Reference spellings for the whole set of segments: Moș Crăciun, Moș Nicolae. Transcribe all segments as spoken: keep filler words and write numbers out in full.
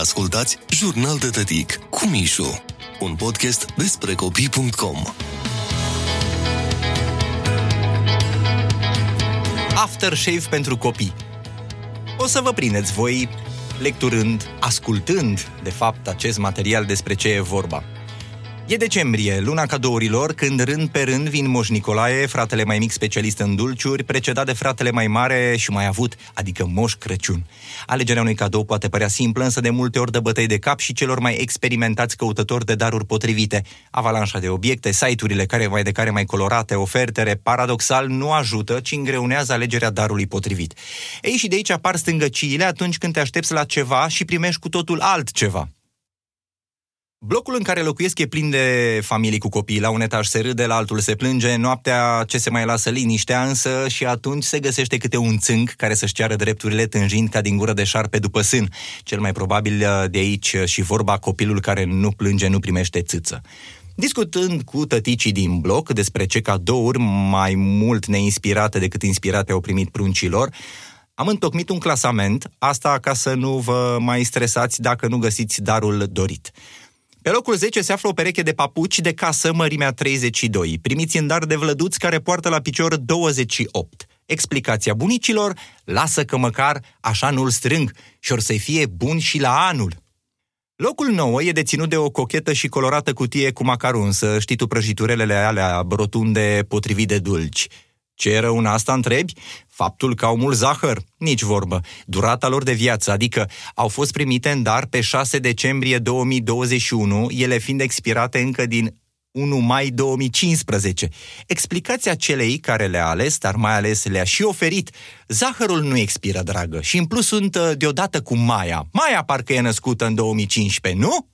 Ascultați Jurnal de Tătic cu Mișu, un podcast despre copii punct com. Aftershave pentru copii. O să vă prindeți voi lecturând, ascultând, de fapt, acest material despre ce e vorba. E decembrie, luna cadourilor, când rând pe rând vin Moș Nicolae, fratele mai mic specialist în dulciuri, precedat de fratele mai mare și mai avut, adică Moș Crăciun. Alegerea unui cadou poate părea simplă, însă de multe ori dă bătăi de cap și celor mai experimentați căutători de daruri potrivite. Avalanșa de obiecte, site-urile care mai de care mai colorate, ofertele, paradoxal, nu ajută, ci îngreunează alegerea darului potrivit. Ei, și de aici apar stângăciile atunci când te aștepți la ceva și primești cu totul altceva. Blocul în care locuiesc e plin de familii cu copii. La un etaj se râde, la altul se plânge. Noaptea ce se mai lasă liniștea, însă și atunci se găsește câte un țânc care să-și ceară drepturile tânjind ca din gură de șarpe după sân. Cel mai probabil de aici și vorba: copilul care nu plânge nu primește țâță. Discutând cu tăticii din bloc despre ce cadouri mai mult neinspirate decât inspirate au primit pruncilor, am întocmit un clasament, asta ca să nu vă mai stresați dacă nu găsiți darul dorit. Pe locul zece se află o pereche de papuci de casă mărimea treizeci și doi, primiți în dar de Vlăduț, care poartă la picior douăzeci și opt. Explicația bunicilor: lasă că măcar așa nu-l strâng și or să-i fie bun și la anul. Locul nouă e deținut de o cochetă și colorată cutie cu macarun, să știi tu, prăjiturelele alea rotunde potrivit de dulci. Ce e rău în asta, întrebi? Faptul că au mult zahăr? Nici vorbă. Durata lor de viață, adică au fost primite în dar pe șase decembrie două mii douăzeci și unu, ele fiind expirate încă din unu mai două mii cincisprezece. Explicația celei care le-a ales, dar mai ales le-a și oferit: zahărul nu expiră, dragă, și în plus sunt deodată cu Maia. Maia parcă e născută în două mii cincisprezece, nu?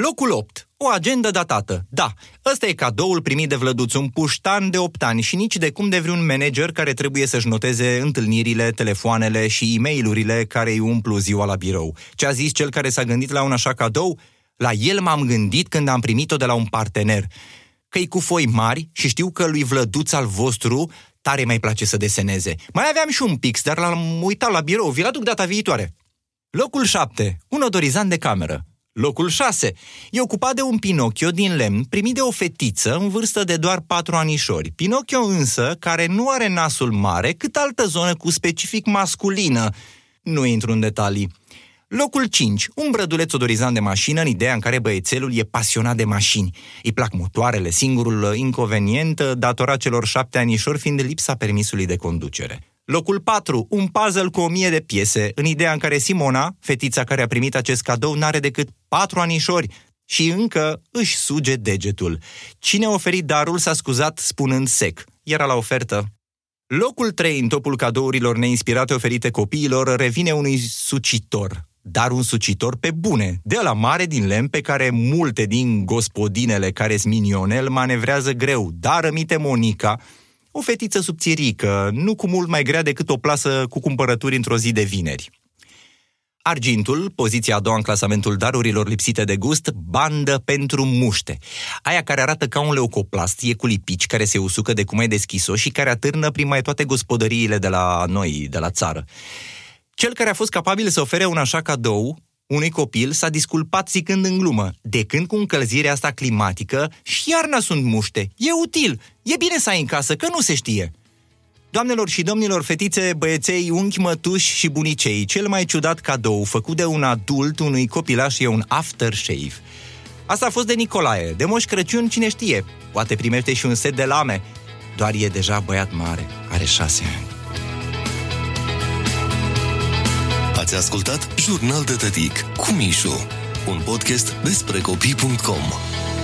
Locul opt. O agendă datată. Da, ăsta e cadoul primit de Vlăduț, un puștan de opt ani și nici de cum de vreun manager care trebuie să-și noteze întâlnirile, telefoanele și e-mail-urile care îi umplu ziua la birou. Ce a zis cel care s-a gândit la un așa cadou? La el m-am gândit când am primit-o de la un partener. Că-i cu foi mari și știu că lui Vlăduț al vostru tare mai place să deseneze. Mai aveam și un pix, dar l-am uitat la birou, vi-l aduc data viitoare. Locul șapte. Un odorizant de cameră. Locul șase. E ocupat de un Pinocchio din lemn primit de o fetiță în vârstă de doar patru anișori. Pinocchio însă, care nu are nasul mare, cât altă zonă cu specific masculină. Nu intru în detalii. Locul cinci. Un brăduleț odorizant de mașină, în ideea în care băiețelul e pasionat de mașini. Îi plac motoarele, singurul inconvenient datorat celor șapte anișori fiind lipsa permisului de conducere. Locul patru. Un puzzle cu o mie de piese, în ideea în care Simona, fetița care a primit acest cadou, n-are decât patru anișori și încă își suge degetul. Cine a oferit darul s-a scuzat spunând sec. Era la ofertă. Locul trei în topul cadourilor neinspirate oferite copiilor revine unui sucitor. Dar un sucitor pe bune, de la mare din lemn pe care multe din gospodinele care-s minionel manevrează greu. Dar rămite Monica, o fetiță subțirică, nu cu mult mai grea decât o plasă cu cumpărături într-o zi de vineri. Argintul, poziția a doua în clasamentul darurilor lipsite de gust, bandă pentru muște. Aia care arată ca un leucoplast, e cu lipici, care se usucă de cum ai deschis-o și care atârnă prin mai toate gospodăriile de la noi, de la țară. Cel care a fost capabil să ofere un așa cadou unui copil s-a disculpat zicând în glumă: de când cu încălzirea asta climatică și iarna sunt muște, e util, e bine să ai în casă, că nu se știe. Doamnelor și domnilor, fetițe, băieței, unchi, mătuși și bunicei, cel mai ciudat cadou făcut de un adult unui copilaș e un aftershave. Asta a fost de Nicolae, de Moș Crăciun cine știe, poate primește și un set de lame. Doar e deja băiat mare, are șase ani. Ați ascultat Jurnal de Tătic cu Mișu, un podcast despre copii punct com.